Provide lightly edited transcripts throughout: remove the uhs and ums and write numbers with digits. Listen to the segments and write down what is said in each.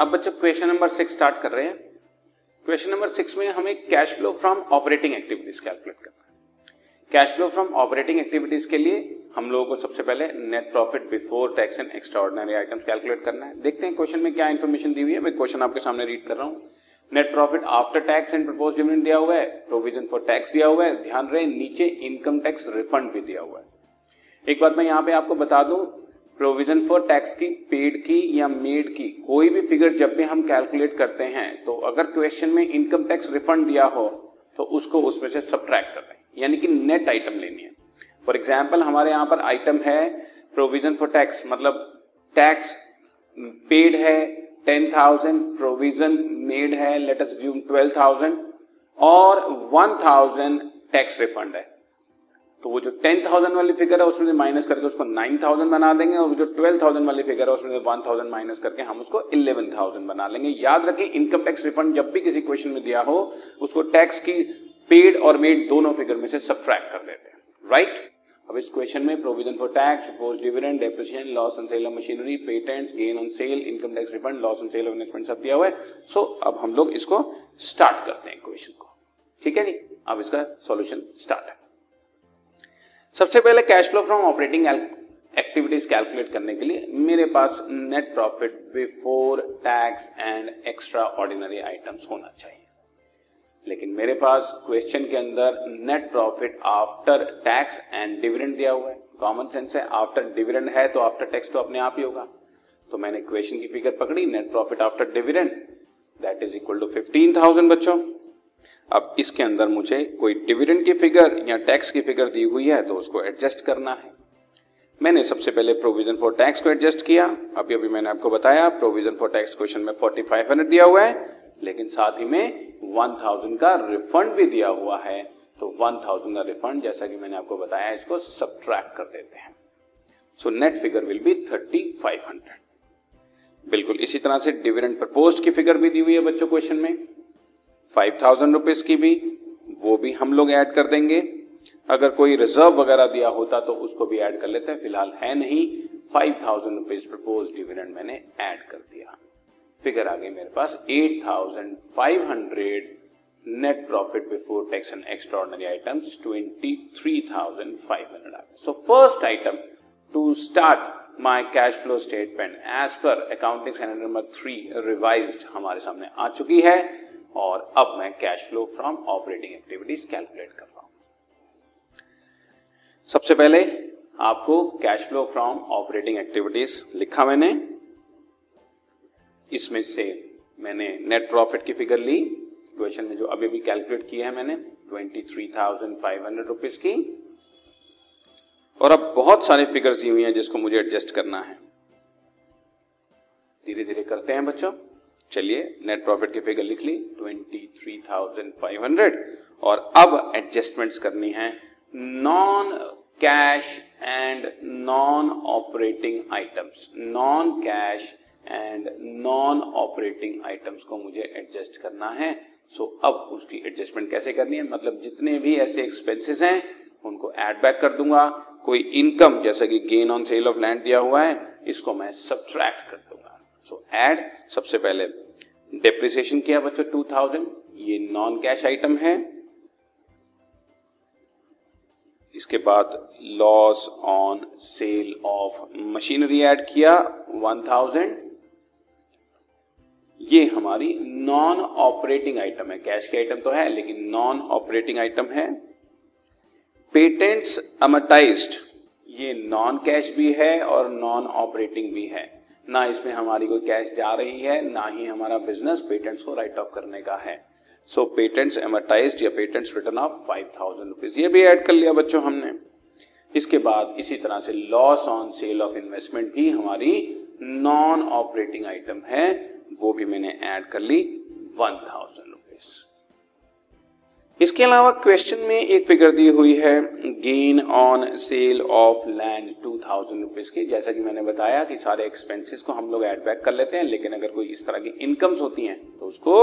अब बच्चों question number 6 start कर रहे हैं। क्वेश्चन नंबर 6 में हमें cash flow from operating activities calculate करना है। Cash flow from operating activities के लिए हम लोगों को सबसे पहले net profit before tax and extraordinary items calculate करना है। देखते हैं क्वेश्चन में क्या इन्फॉर्मेशन दी हुई है। मैं क्वेश्चन आपके सामने रीड कर रहा हूँ। Net profit after tax and proposed dividend दिया हुआ है, प्रोविजन फॉर टैक्स दिया हुआ है, ध्यान रहे नीचे इनकम टैक्स रिफंड भी दिया हुआ है। एक बार मैं यहाँ पे आपको बता दूं, प्रोविजन फॉर टैक्स की, पेड की या मेड की कोई भी फिगर जब भी हम कैलकुलेट करते हैं तो अगर क्वेश्चन में इनकम टैक्स रिफंड दिया हो तो उसको उसमें से सब्ट्रैक्ट कर रहे हैं, यानी कि नेट आइटम लेनी है। फॉर एग्जाम्पल हमारे यहाँ पर आइटम है प्रोविजन फॉर टैक्स, मतलब टैक्स पेड है 10,000, प्रोविजन मेड है लेट अस अज्यूम 12,000 और 1,000 टैक्स रिफंड है। तो वो जो 10,000 वाली फिगर है उसमें से माइनस करके उसको 9,000 बना देंगे और जो 12,000 वाली फिगर है उसमें से 1,000 माइनस करके हम उसको 11,000 बना लेंगे। याद रखें इनकम टैक्स रिफंड जब भी किसी क्वेश्चन में दिया हो उसको टैक्स की पेड और मेड दोनों फिगर में से सब्ट्रैक्ट कर देते हैं, राइट। अब इस क्वेश्चन में provision for tax, proposed dividend, depreciation, loss on sale of machinery, patents, gain on sale, income tax refund, loss on sale of investment सब दिया हुआ है। सो अब हम लोग इसको स्टार्ट करते हैं क्वेश्चन को, ठीक है जी। अब इसका सॉल्यूशन स्टार्ट है। सबसे पहले cash flow from operating activities calculate करने के लिए मेरे पास net profit before tax and extraordinary items होना चाहिए, लेकिन मेरे पास क्वेश्चन के अंदर net profit after tax and dividend दिया हुआ है। कॉमन सेंस है, आफ्टर डिविडेंड है तो आफ्टर टैक्स तो अपने आप ही होगा। तो मैंने क्वेश्चन की फिगर पकड़ी, net profit after dividend that is equal to 15,000 बच्चों। अब इसके अंदर मुझे कोई डिविडेंड की फिगर या टैक्स की फिगर दी हुई है तो उसको एडजस्ट करना है। मैंने सबसे पहले प्रोविजन फॉर टैक्स को एडजस्ट किया। अभी अभी मैंने आपको बताया प्रोविजन फॉर टैक्स क्वेश्चन में 4,500 दिया हुआ है, लेकिन साथ ही में 1,000 का रिफंड भी दिया हुआ है। तो 1,000 का रिफंड जैसा कि मैंने आपको बताया इसको सब्ट्रैक्ट कर देते हैं। So net figure will be 3,500। बिल्कुल इसी तरह से डिविडेंड प्रपोज्ड की फिगर भी दी हुई है बच्चों क्वेश्चन में, 5,000 रुपीज की भी, वो भी हम लोग ऐड कर देंगे। अगर कोई रिजर्व वगैरह दिया होता तो उसको भी ऐड कर लेते हैं, फिलहाल है नहीं। 5,000 रुपीज प्रपोज्ड डिविडेंड मैंने ऐड कर दिया। फिगर आ गई मेरे पास 8,500, net profit before tax and extraordinary items 23,500 आ गए। So first item to start my cash flow statement as per accounting standard number 3 revised हमारे सामने आ चुकी है और अब मैं cash flow from operating activities calculate कर रहा हूं। सबसे पहले आपको cash flow from operating activities लिखा मैंने, इसमें से मैंने नेट प्रॉफिट की फिगर ली क्वेश्चन में जो अभी अभी कैलकुलेट किया है मैंने 23,500 रुपीज की, और अब बहुत सारी फिगर्स दी हुई हैं जिसको मुझे एडजस्ट करना है। धीरे धीरे करते हैं बच्चों। चलिए नेट प्रॉफिट की फिगर लिख ली 23,500 और अब एडजस्टमेंट्स करनी है non cash and non operating items. Non cash and non operating items को मुझे एडजस्ट करना है। सो अब उसकी एडजस्टमेंट कैसे करनी है, मतलब जितने भी ऐसे एक्सपेंसेस हैं उनको ऐड बैक कर दूंगा। कोई इनकम जैसा कि gain on sale of land दिया हुआ है इसको मैं सब्ट्रैक्ट कर दूंगा। सो ऐड सबसे पहले डेप्रिसिएशन किया बच्चों 2,000, ये नॉन कैश आइटम है। इसके बाद loss on sale of machinery add किया 1,000, ये हमारी नॉन ऑपरेटिंग आइटम है। कैश की आइटम तो है लेकिन नॉन ऑपरेटिंग आइटम है। पेटेंट्स अमोर्टाइज्ड, ये नॉन कैश भी है और नॉन ऑपरेटिंग भी है, ना इसमें हमारी कोई कैश जा रही है ना ही हमारा बिजनेस पेटेंट्स को राइट ऑफ करने का है। सो पेटेंट्स अमोर्टाइज्ड या पेटेंट्स रिटर्न ऑफ 5,000 रुपीज ये भी ऐड कर लिया बच्चों हमने। इसके बाद इसी तरह से loss on sale of investment भी हमारी नॉन ऑपरेटिंग आइटम है, वो भी मैंने ऐड कर ली 1,000 रुपीज। इसके अलावा क्वेश्चन में एक फिगर दी हुई है gain on sale of land 2,000 rupees की। जैसा कि मैंने बताया कि सारे एक्सपेंसेस को हम लोग ऐड बैक कर लेते हैं, लेकिन अगर कोई इस तरह की इनकम्स होती हैं तो उसको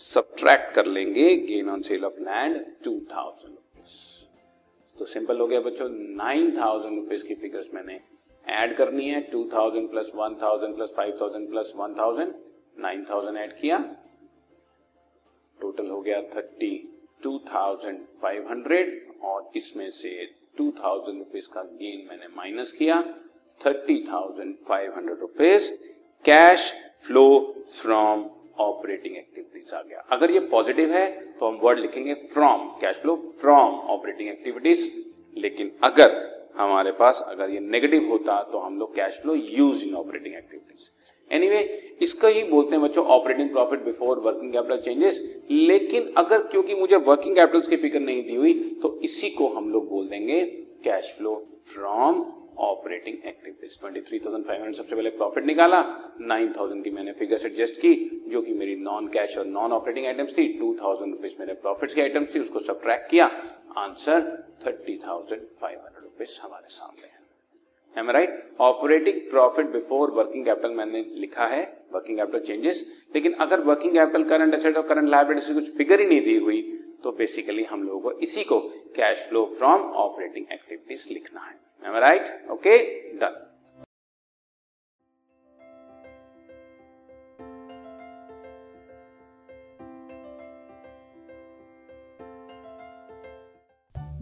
सब्ट्रैक्ट कर लेंगे। Gain on sale of land 2,000 rupees, तो सिंपल हो गया बच्चों। 9,000 रुपीज की फिगर्स मैंने ऐड करनी है, 2,000 प्लस 1,000 प्लस 5,000 प्लस 1,000 9,000 ऐड किया, टोटल हो गया 32,500 और इसमें से 2,000 रुपीज का गेन मैंने माइनस किया, 30,500 rupees cash flow from operating activities आ गया। अगर ये पॉजिटिव है तो हम वर्ड लिखेंगे from, cash flow from operating activities. लेकिन अगर हमारे पास अगर ये नेगेटिव होता तो हम लोग cash flow use in operating activities. Anyway इसका ही बोलते हैं बच्चों operating profit before working capital changes. लेकिन अगर क्योंकि मुझे वर्किंग कैपिटल्स की फिगर नहीं दी हुई तो इसी को हम लोग बोल देंगे cash flow from operating activities. 23,500 सबसे पहले प्रॉफिट निकाला, 9,000 की मैंने फिगर एडजस्ट की जो कि मेरी नॉन कैश और नॉन ऑपरेटिंग आइटम्स थी, 2,000 रुपीज मेरे प्रॉफिट की आइटम्स थी, उसको सब्ट्रैक्ट किया, आंसर 30,500 रुपीज हमारे सामने है। Am I right? Operating profit before working capital मैंने लिखा है वर्किंग कैपिटल चेंजेस, लेकिन अगर वर्किंग कैपिटल करंट एसेट और करंट लायबिलिटी से कुछ फिगर ही नहीं दी हुई तो बेसिकली हम लोगों को इसी को cash flow from operating activities लिखना है। Am I right? Okay, done.